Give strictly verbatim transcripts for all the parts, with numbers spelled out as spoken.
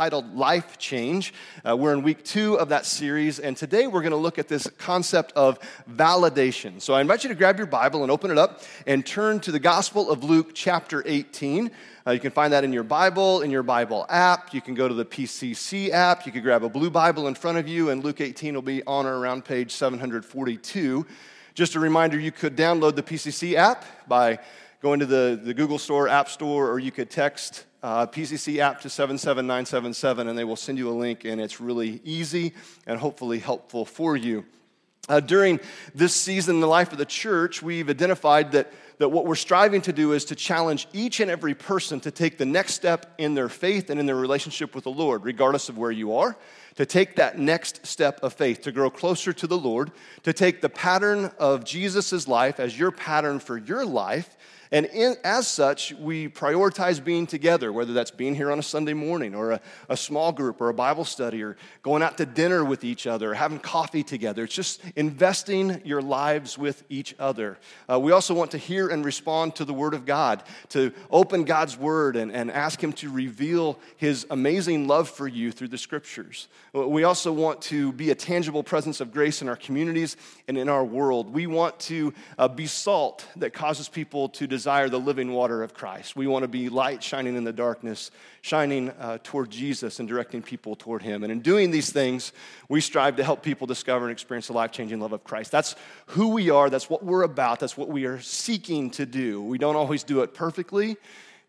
titled Life Change. Uh, we're in week two of that series, and today we're going to look at this concept of validation. So I invite you to grab your Bible and open it up and turn to the Gospel of Luke chapter eighteen. Uh, you can find that in your Bible, in your Bible app. You can go to the P C C app. You can grab a blue Bible in front of you, and Luke eighteen will be on or around page seven forty-two. Just a reminder, you could download the P C C app by going to the, the Google Store, App Store, or you could text Uh, P C C app to seven seven nine seven seven, and they will send you a link, and it's really easy and hopefully helpful for you. Uh, during this season in the life of the church, we've identified that, that what we're striving to do is to challenge each and every person to take the next step in their faith and in their relationship with the Lord, regardless of where you are, to take that next step of faith, to grow closer to the Lord, to take the pattern of Jesus' life as your pattern for your life. And in, as such, we prioritize being together, whether that's being here on a Sunday morning or a, a small group or a Bible study or going out to dinner with each other or having coffee together. It's just investing your lives with each other. Uh, we also want to hear and respond to the Word of God, to open God's Word and, and ask Him to reveal His amazing love for you through the Scriptures. We also want to be a tangible presence of grace in our communities and in our world. We want to uh, be salt that causes people to desire Desire the living water of Christ. We want to be light shining in the darkness, shining uh, toward Jesus and directing people toward Him. And in doing these things, we strive to help people discover and experience the life-changing love of Christ. That's who we are. That's what we're about. That's what we are seeking to do. We don't always do it perfectly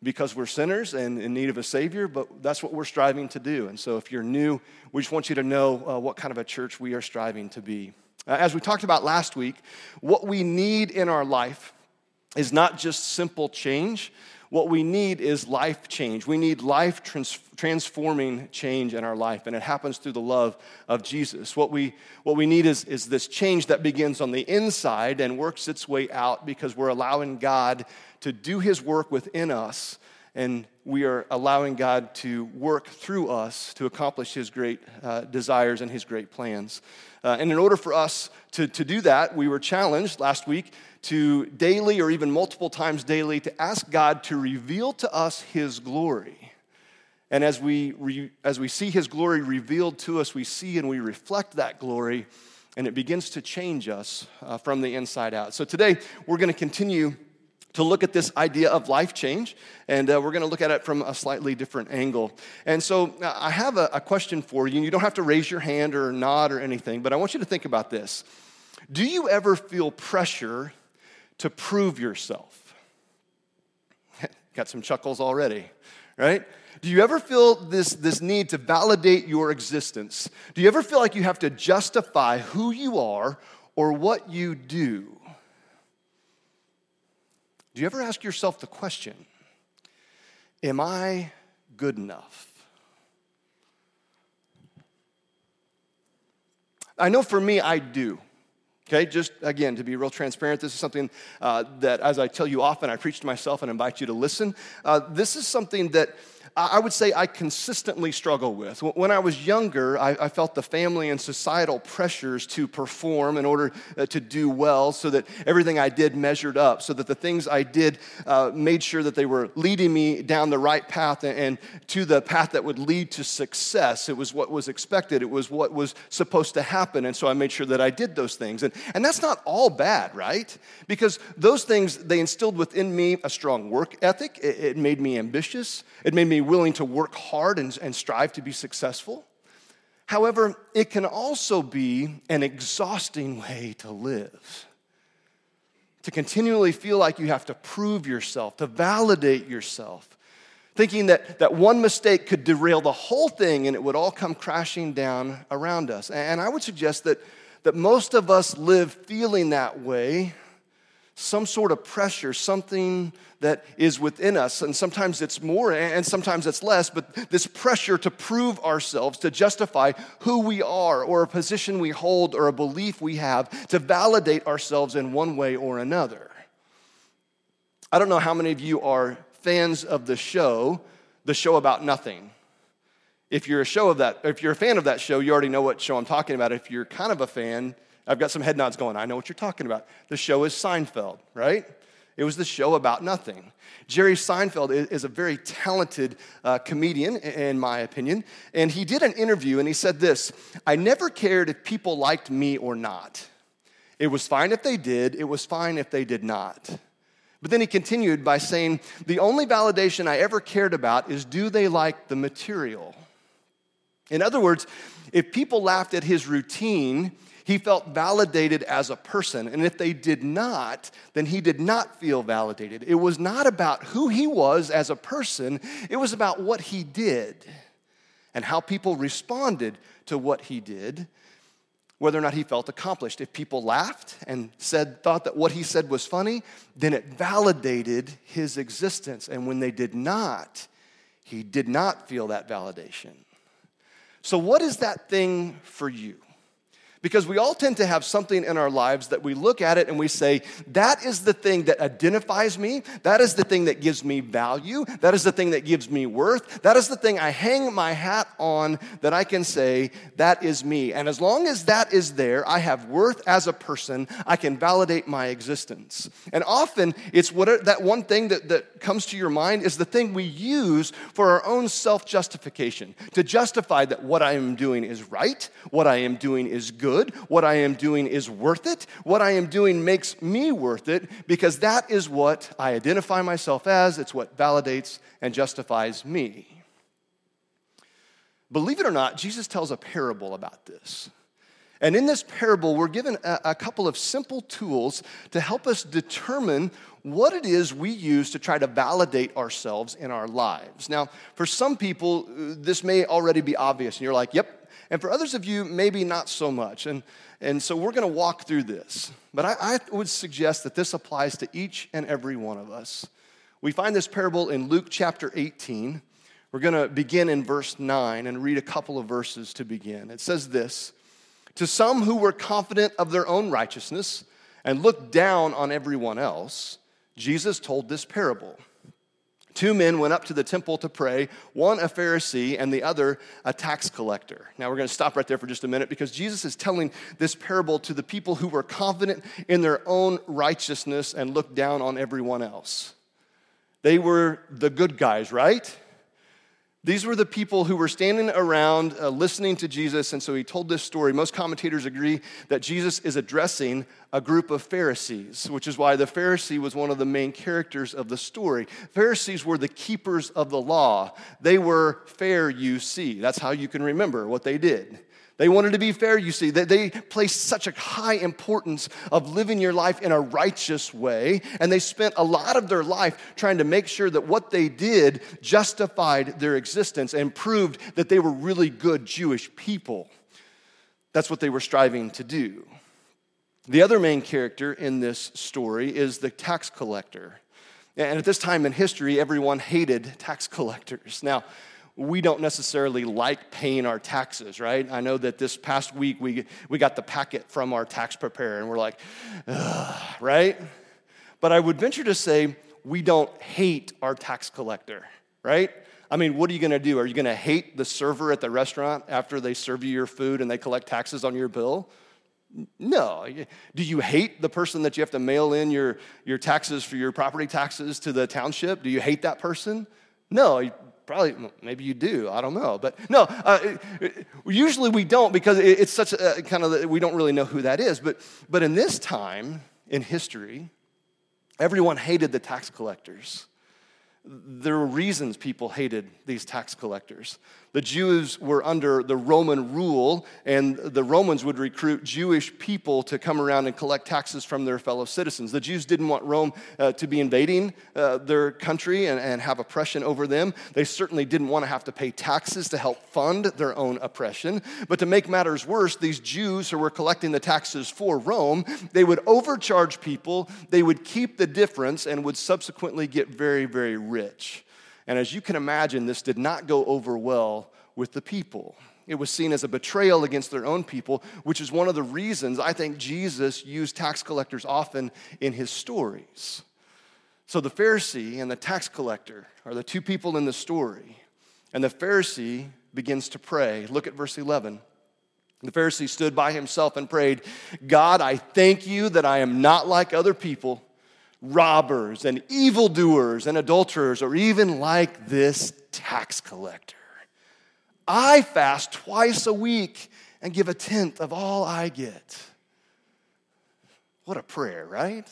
because we're sinners and in need of a Savior, but that's what we're striving to do. And so if you're new, we just want you to know uh, what kind of a church we are striving to be. Uh, as we talked about last week, what we need in our life is not just simple change. What we need is life change. We need life trans- transforming change in our life, and it happens through the love of Jesus. What we what we need is, is this change that begins on the inside and works its way out because we're allowing God to do His work within us, and we are allowing God to work through us to accomplish His great uh, desires and His great plans. Uh, and in order for us to, to do that, we were challenged last week to daily or even multiple times daily to ask God to reveal to us His glory. And as we re, as we see His glory revealed to us, we see and we reflect that glory, and it begins to change us uh, from the inside out. So today, we're going to continue to look at this idea of life change, and uh, we're going to look at it from a slightly different angle. And so uh, I have a, a question for you, and you don't have to raise your hand or nod or anything, but I want you to think about this. Do you ever feel pressure to prove yourself? Got some chuckles already, right? Do you ever feel this, this need to validate your existence? Do you ever feel like you have to justify who you are or what you do? Do you ever ask yourself the question, am I good enough? I know for me, I do. Okay, just again, to be real transparent, this is something uh, that, as I tell you often, I preach to myself and invite you to listen. Uh, this is something that I would say I consistently struggle with. When I was younger, I, I felt the family and societal pressures to perform in order uh, to do well so that everything I did measured up, so that the things I did uh, made sure that they were leading me down the right path and, and to the path that would lead to success. It was what was expected. It was what was supposed to happen, and so I made sure that I did those things. And, and that's not all bad, right? Because those things, they instilled within me a strong work ethic. It, it made me ambitious. It made me willing to work hard and, and strive to be successful. However, it can also be an exhausting way to live, to continually feel like you have to prove yourself, to validate yourself, thinking that, that one mistake could derail the whole thing and it would all come crashing down around us. And I would suggest that, that most of us live feeling that way, some sort of pressure, something that is within us, and sometimes it's more and sometimes it's less, but this pressure to prove ourselves, to justify who we are or a position we hold or a belief we have, to validate ourselves in one way or another. I don't know how many of you are fans of the show, the show about nothing. If you're a show of that, if you're a fan of that show, you already know what show I'm talking about. If you're kind of a fan, I've got some head nods going, I know what you're talking about. The show is Seinfeld, right? It was the show about nothing. Jerry Seinfeld is a very talented uh, comedian, in my opinion, and he did an interview and he said this: I never cared if people liked me or not. It was fine if they did, it was fine if they did not. But then he continued by saying, the only validation I ever cared about is do they like the material? In other words, if people laughed at his routine, he felt validated as a person. And if they did not, then he did not feel validated. It was not about who he was as a person. It was about what he did and how people responded to what he did, whether or not he felt accomplished. If people laughed and said, thought that what he said was funny, then it validated his existence. And when they did not, he did not feel that validation. So what is that thing for you? Because we all tend to have something in our lives that we look at it and we say, that is the thing that identifies me. That is the thing that gives me value. That is the thing that gives me worth. That is the thing I hang my hat on that I can say, that is me. And as long as that is there, I have worth as a person. I can validate my existence. And often it's what that one thing that, that comes to your mind is the thing we use for our own self-justification, to justify that what I am doing is right, what I am doing is good. Good. What I am doing is worth it. What I am doing makes me worth it because that is what I identify myself as. It's what validates and justifies me. Believe it or not, Jesus tells a parable about this. And in this parable, we're given a, a couple of simple tools to help us determine what it is we use to try to validate ourselves in our lives. Now, for some people, this may already be obvious, and you're like, yep. And for others of you, maybe not so much. And, and so we're going to walk through this. But I, I would suggest that this applies to each and every one of us. We find this parable in Luke chapter eighteen. We're going to begin in verse nine and read a couple of verses to begin. It says this: to some who were confident of their own righteousness and looked down on everyone else, Jesus told this parable. Two men went up to the temple to pray, one a Pharisee and the other a tax collector. Now we're going to stop right there for just a minute because Jesus is telling this parable to the people who were confident in their own righteousness and looked down on everyone else. They were the good guys, right? These were the people who were standing around uh, listening to Jesus, and so he told this story. Most commentators agree that Jesus is addressing a group of Pharisees, which is why the Pharisee was one of the main characters of the story. Pharisees were the keepers of the law. They were fair, you see. That's how you can remember what they did. They wanted to be fair, you see. They, they placed such a high importance of living your life in a righteous way, and they spent a lot of their life trying to make sure that what they did justified their existence and proved that they were really good Jewish people. That's what they were striving to do. The other main character in this story is the tax collector. And at this time in history, everyone hated tax collectors. Now, we don't necessarily like paying our taxes, right? I know that this past week we we got the packet from our tax preparer and we're like, ugh, right? But I would venture to say we don't hate our tax collector, right? I mean, what are you going to do? Are you going to hate the server at the restaurant after they serve you your food and they collect taxes on your bill? No. Do you hate the person that you have to mail in your, your taxes for your property taxes to the township? Do you hate that person? No. Probably, maybe you do, I don't know. But no, uh, usually we don't because it's such a kind of, we don't really know who that is. But but in this time in history, everyone hated the tax collectors. There were reasons people hated these tax collectors. The Jews were under the Roman rule, and the Romans would recruit Jewish people to come around and collect taxes from their fellow citizens. The Jews didn't want Rome uh, to be invading uh, their country and, and have oppression over them. They certainly didn't want to have to pay taxes to help fund their own oppression. But to make matters worse, these Jews who were collecting the taxes for Rome, they would overcharge people, they would keep the difference, and would subsequently get very, very rich. rich. And as you can imagine, this did not go over well with the people. It was seen as a betrayal against their own people, which is one of the reasons I think Jesus used tax collectors often in his stories. So the Pharisee and the tax collector are the two people in the story. And the Pharisee begins to pray. Look at verse eleven. The Pharisee stood by himself and prayed, God, I thank you that I am not like other people, robbers and evildoers and adulterers, or even like this tax collector. I fast twice a week and give a tenth of all I get. What a prayer, right?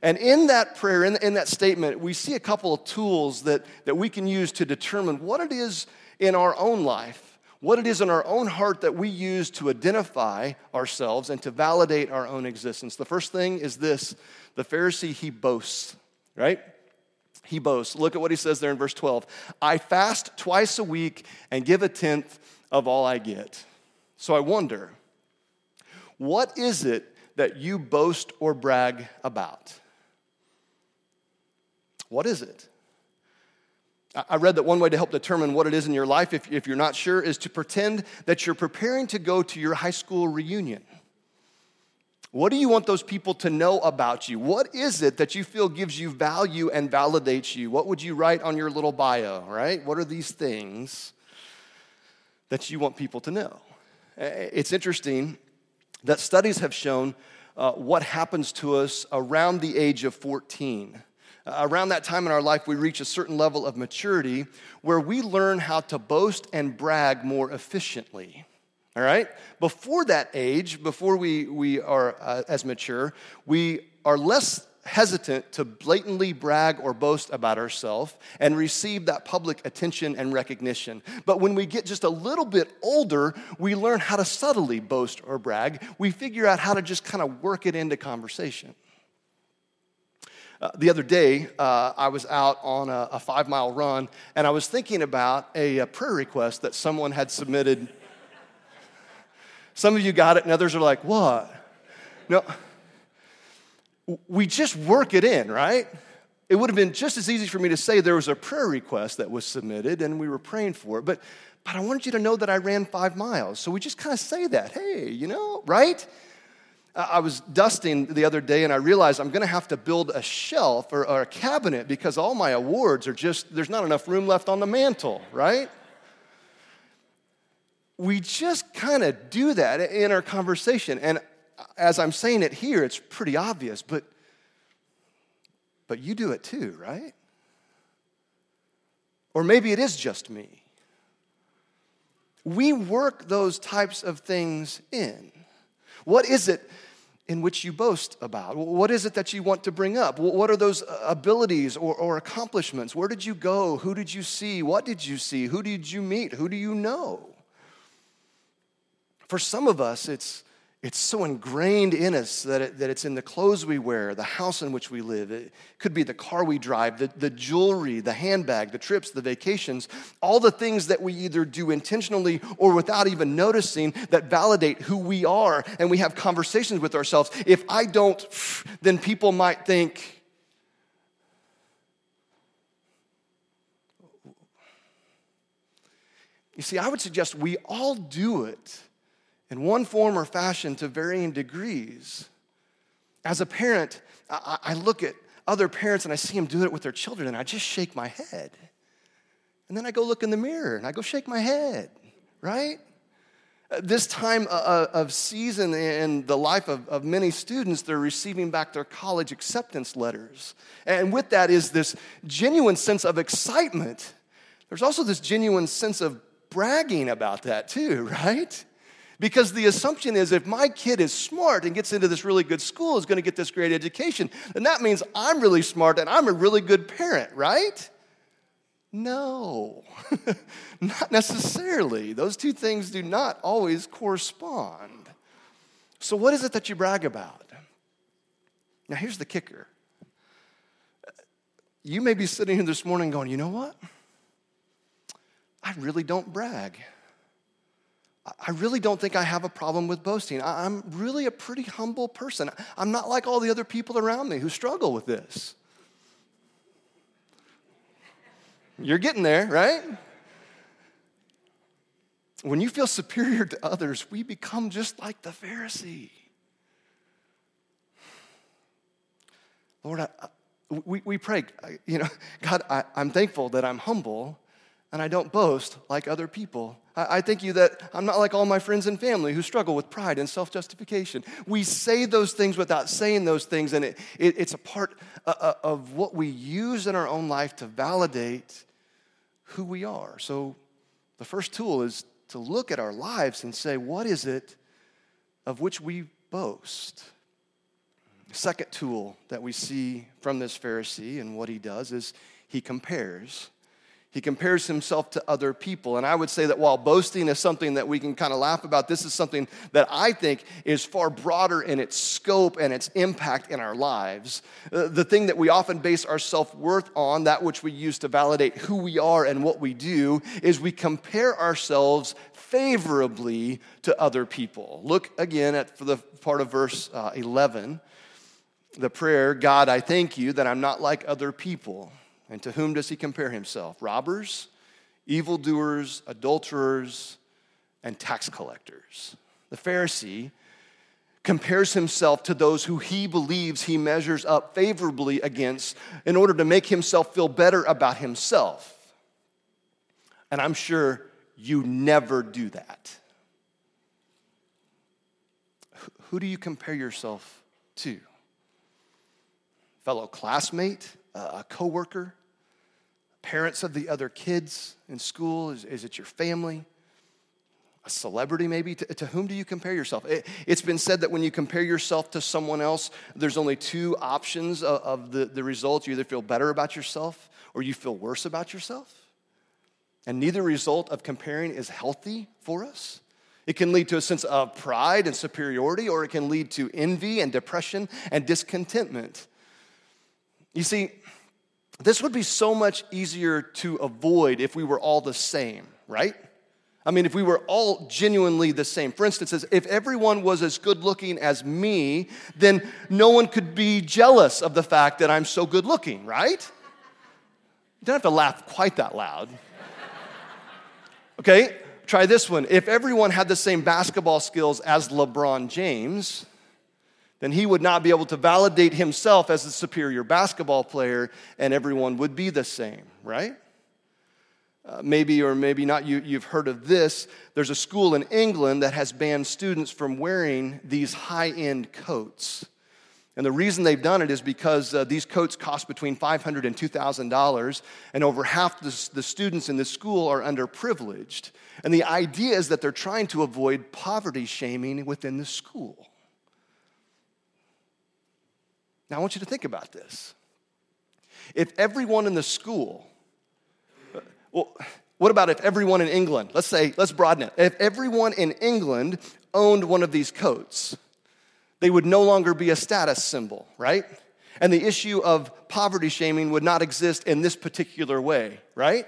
And in that prayer, in, in that statement, we see a couple of tools that, that we can use to determine what it is in our own life, what it is in our own heart that we use to identify ourselves and to validate our own existence. The first thing is this: the Pharisee, he boasts, right? He boasts. Look at what he says there in verse twelve. I fast twice a week and give a tenth of all I get. So I wonder, what is it that you boast or brag about? What is it? I read that one way to help determine what it is in your life, if, if you're not sure, is to pretend that you're preparing to go to your high school reunion. What do you want those people to know about you? What is it that you feel gives you value and validates you? What would you write on your little bio, right? What are these things that you want people to know? It's interesting that studies have shown uh, what happens to us around the age of fourteen. Around that time in our life, we reach a certain level of maturity where we learn how to boast and brag more efficiently, all right? Before that age, before we, we are uh, as mature, we are less hesitant to blatantly brag or boast about ourselves and receive that public attention and recognition. But when we get just a little bit older, we learn how to subtly boast or brag. We figure out how to just kind of work it into conversation. Uh, the other day, uh, I was out on a, a five-mile run, and I was thinking about a, a prayer request that someone had submitted. Some of you got it, and others are like, what? No, we just work it in, right? It would have been just as easy for me to say there was a prayer request that was submitted, and we were praying for it, but, but I wanted you to know that I ran five miles, so we just kind of say that, hey, you know, right? I was dusting the other day, and I realized I'm going to have to build a shelf or, or a cabinet because all my awards are just, there's not enough room left on the mantle, right? We just kind of do that in our conversation, and as I'm saying it here, it's pretty obvious, but, but you do it too, right? Or maybe it is just me. We work those types of things in. What is it in which you boast about? What is it that you want to bring up? What are those abilities or, or accomplishments? Where did you go? Who did you see? What did you see? Who did you meet? Who do you know? For some of us, it's it's so ingrained in us that, it, that it's in the clothes we wear, the house in which we live. It could be the car we drive, the, the jewelry, the handbag, the trips, the vacations, all the things that we either do intentionally or without even noticing that validate who we are, and we have conversations with ourselves. If I don't, then people might think, you see, I would suggest we all do it in one form or fashion to varying degrees. As a parent, I, I look at other parents and I see them do it with their children, and I just shake my head. And then I go look in the mirror and I go shake my head, right? This time of season in the life of, of many students, they're receiving back their college acceptance letters. And with that is this genuine sense of excitement. There's also this genuine sense of bragging about that too, right? Because the assumption is if my kid is smart and gets into this really good school, is going to get this great education, then that means I'm really smart and I'm a really good parent, right? No, not necessarily. Those two things do not always correspond. So what is it that you brag about? Now, here's the kicker. You may be sitting here this morning going, you know what? I really don't brag. I really don't think I have a problem with boasting. I'm really a pretty humble person. I'm not like all the other people around me who struggle with this. You're getting there, right? When you feel superior to others, we become just like the Pharisee. Lord, I, I, we, we pray, you know, God, I, I'm thankful that I'm humble. and I don't boast like other people. I, I thank you that I'm not like all my friends and family who struggle with pride and self-justification. We say those things without saying those things, and it, it, it's a part uh, of what we use in our own life to validate who we are. So the first tool is to look at our lives and say, what is it of which we boast? The second tool that we see from this Pharisee and what he does is he compares. He compares himself to other people. And I would say that while boasting is something that we can kind of laugh about, this is something that I think is far broader in its scope and its impact in our lives. The thing that we often base our self-worth on, that which we use to validate who we are and what we do, is we compare ourselves favorably to other people. Look again at the part of verse eleven, the prayer, God, I thank you that I'm not like other people. And to whom does he compare himself? Robbers, evildoers, adulterers, and tax collectors. The Pharisee compares himself to those who he believes he measures up favorably against in order to make himself feel better about himself. And I'm sure you never do that. Who do you compare yourself to? Fellow classmate? A coworker? Parents of the other kids in school? Is, is it your family? A celebrity maybe? To, to whom do you compare yourself? It, it's been said that when you compare yourself to someone else, there's only two options of, of the, the results. You either feel better about yourself or you feel worse about yourself. And neither result of comparing is healthy for us. It can lead to a sense of pride and superiority, or it can lead to envy and depression and discontentment. You see, this would be so much easier to avoid if we were all the same, right? I mean, if we were all genuinely the same. For instance, if everyone was as good-looking as me, then no one could be jealous of the fact that I'm so good-looking, right? You don't have to laugh quite that loud. Okay, try this one. If everyone had the same basketball skills as LeBron James, then he would not be able to validate himself as the superior basketball player, and everyone would be the same, right? Uh, maybe or maybe not, you, you've heard of this. There's a school in England that has banned students from wearing these high-end coats. And the reason they've done it is because uh, these coats cost between five hundred dollars and two thousand dollars, and over half the, the students in this school are underprivileged. And the idea is that they're trying to avoid poverty shaming within the school. Now, I want you to think about this. If everyone in the school, well, what about if everyone in England, let's say, let's broaden it. If everyone in England owned one of these coats, they would no longer be a status symbol, right? And the issue of poverty shaming would not exist in this particular way, right?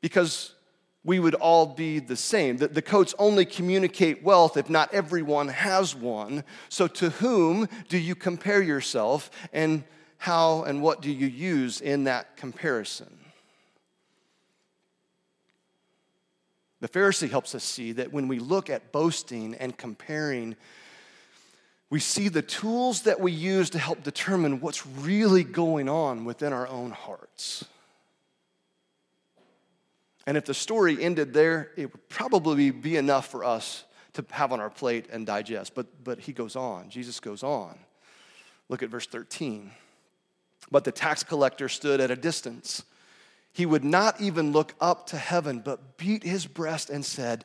Because we would all be the same. The, the coats only communicate wealth if not everyone has one. So to whom do you compare yourself, and how and what do you use in that comparison? The Pharisee helps us see that when we look at boasting and comparing, we see the tools that we use to help determine what's really going on within our own hearts. And if the story ended there, it would probably be enough for us to have on our plate and digest. But but he goes on. Jesus goes on. Look at verse thirteen. But the tax collector stood at a distance. He would not even look up to heaven, but beat his breast and said,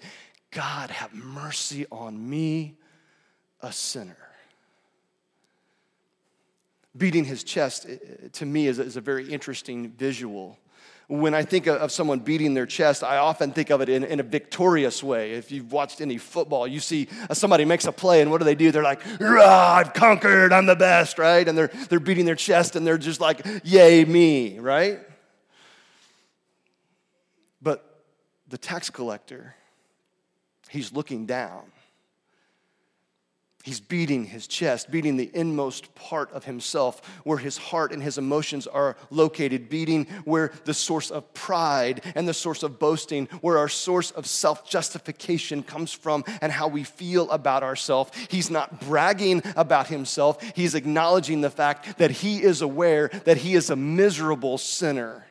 God, have mercy on me, a sinner. Beating his chest, to me, is a very interesting visual. When I think of someone beating their chest, I often think of it in, in a victorious way. If you've watched any football, you see somebody makes a play, and what do they do? They're like, rah, I've conquered, I'm the best, right? And they're they're beating their chest, and they're just like, yay, me, right? But the tax collector, he's looking down. He's beating his chest, beating the inmost part of himself where his heart and his emotions are located, beating where the source of pride and the source of boasting, where our source of self-justification comes from and how we feel about ourselves. He's not bragging about himself. He's acknowledging the fact that he is aware that he is a miserable sinner.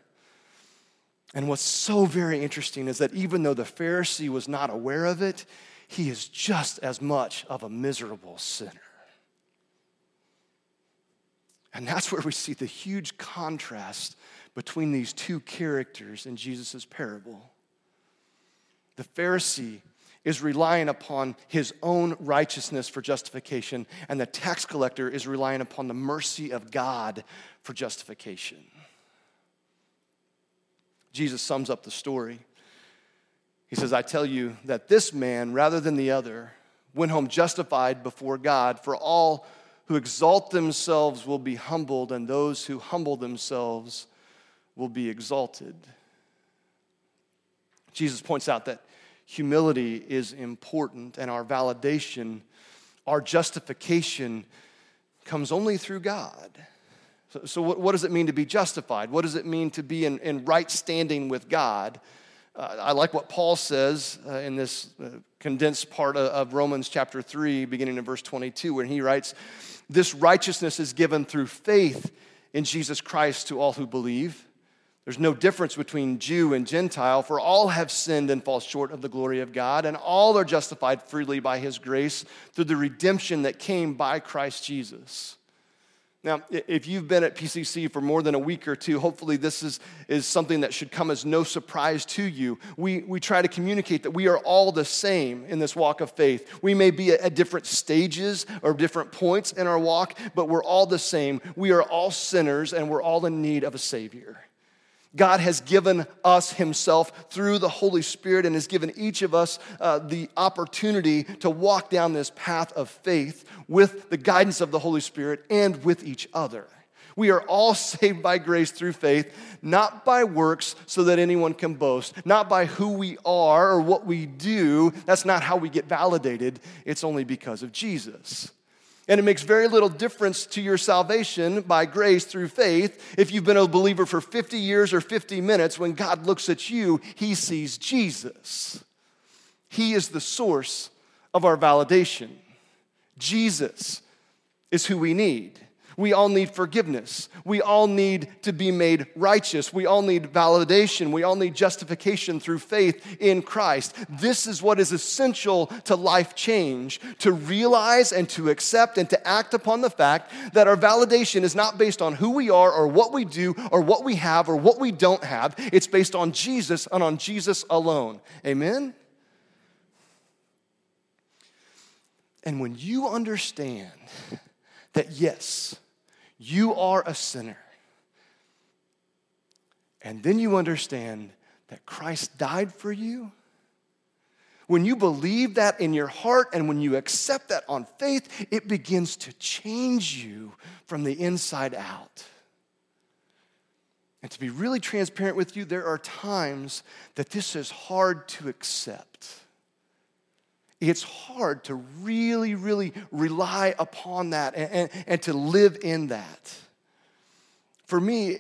And what's so very interesting is that even though the Pharisee was not aware of it, he is just as much of a miserable sinner. And that's where we see the huge contrast between these two characters in Jesus' parable. The Pharisee is relying upon his own righteousness for justification, and the tax collector is relying upon the mercy of God for justification. Jesus sums up the story. He says, I tell you that this man, rather than the other, went home justified before God, for all who exalt themselves will be humbled, and those who humble themselves will be exalted. Jesus points out that humility is important, and our validation, our justification, comes only through God. So, so what, what does it mean to be justified? What does it mean to be in, in right standing with God? Uh, I like what Paul says uh, in this uh, condensed part of, of Romans chapter three, beginning in verse twenty-two, where he writes, this righteousness is given through faith in Jesus Christ to all who believe. There's no difference between Jew and Gentile, for all have sinned and fall short of the glory of God, and all are justified freely by his grace through the redemption that came by Christ Jesus. Now, if you've been at P C C for more than a week or two, hopefully this is, is something that should come as no surprise to you. We, we try to communicate that we are all the same in this walk of faith. We may be at different stages or different points in our walk, but we're all the same. We are all sinners, and we're all in need of a Savior. God has given us himself through the Holy Spirit and has given each of us uh, the opportunity to walk down this path of faith with the guidance of the Holy Spirit and with each other. We are all saved by grace through faith, not by works so that anyone can boast, not by who we are or what we do. That's not how we get validated. It's only because of Jesus. And it makes very little difference to your salvation by grace through faith if you've been a believer for fifty years or fifty minutes. When God looks at you, he sees Jesus. He is the source of our validation. Jesus is who we need. We all need forgiveness. We all need to be made righteous. We all need validation. We all need justification through faith in Christ. This is what is essential to life change, to realize and to accept and to act upon the fact that our validation is not based on who we are or what we do or what we have or what we don't have. It's based on Jesus and on Jesus alone. Amen? And when you understand that yes, you are a sinner. And then you understand that Christ died for you. When you believe that in your heart and when you accept that on faith, it begins to change you from the inside out. And to be really transparent with you, there are times that this is hard to accept. It's hard to really, really rely upon that and, and, and to live in that. For me,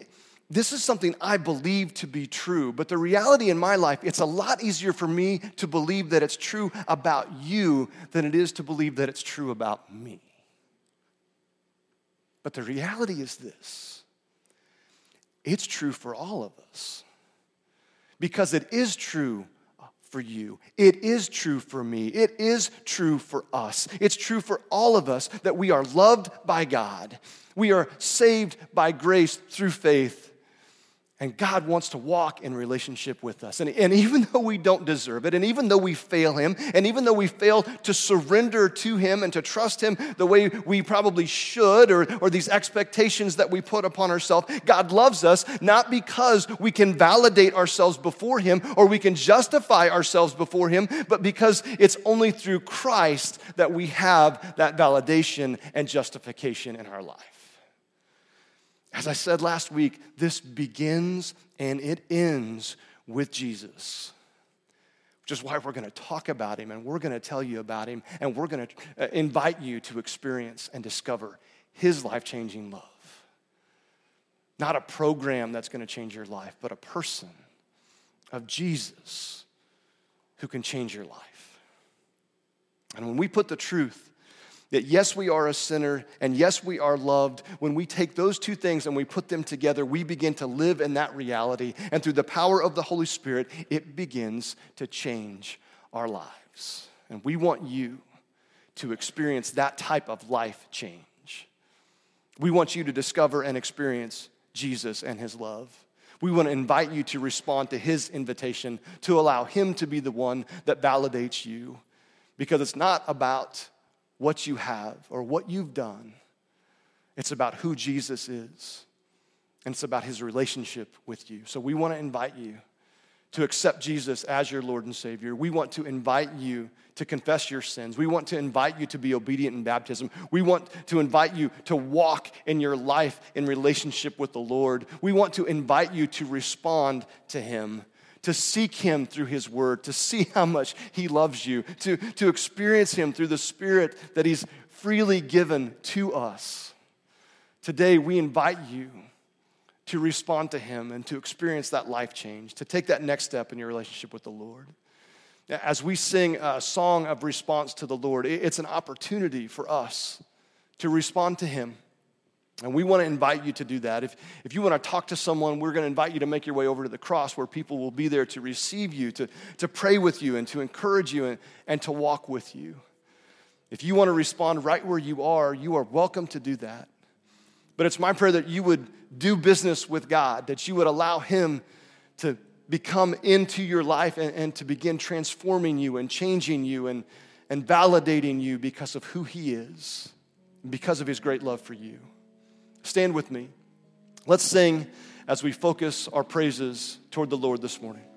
this is something I believe to be true, but the reality in my life, it's a lot easier for me to believe that it's true about you than it is to believe that it's true about me. But the reality is this. It's true for all of us because it is true for you. It is true for me. It is true for us. It's true for all of us that we are loved by God. We are saved by grace through faith. And God wants to walk in relationship with us. And, and even though we don't deserve it, and even though we fail him, and even though we fail to surrender to him and to trust him the way we probably should, or, or these expectations that we put upon ourselves, God loves us not because we can validate ourselves before him or we can justify ourselves before him, but because it's only through Christ that we have that validation and justification in our life. As I said last week, this begins and it ends with Jesus, which is why we're going to talk about him and we're going to tell you about him and we're going to invite you to experience and discover his life-changing love. Not a program that's going to change your life, but a person of Jesus who can change your life. And when we put the truth That yes, we are a sinner, and yes, we are loved. When we take those two things and we put them together, we begin to live in that reality. And through the power of the Holy Spirit, it begins to change our lives. And we want you to experience that type of life change. We want you to discover and experience Jesus and his love. We want to invite you to respond to his invitation, to allow him to be the one that validates you. Because it's not about what you have or what you've done. It's about who Jesus is, and it's about his relationship with you. So we want to invite you to accept Jesus as your Lord and Savior. We want to invite you to confess your sins. We want to invite you to be obedient in baptism. We want to invite you to walk in your life in relationship with the Lord. We want to invite you to respond to him, to seek him through his word, to see how much he loves you, to, to experience him through the Spirit that he's freely given to us. Today, we invite you to respond to him and to experience that life change, to take that next step in your relationship with the Lord. As we sing a song of response to the Lord, it's an opportunity for us to respond to him. And we want to invite you to do that. If, if you want to talk to someone, we're going to invite you to make your way over to the cross where people will be there to receive you, to, to pray with you, and to encourage you, and, and to walk with you. If you want to respond right where you are, you are welcome to do that. But it's my prayer that you would do business with God, that you would allow him to become into your life and, and to begin transforming you and changing you and, and validating you because of who he is, because of his great love for you. Stand with me. Let's sing as we focus our praises toward the Lord this morning.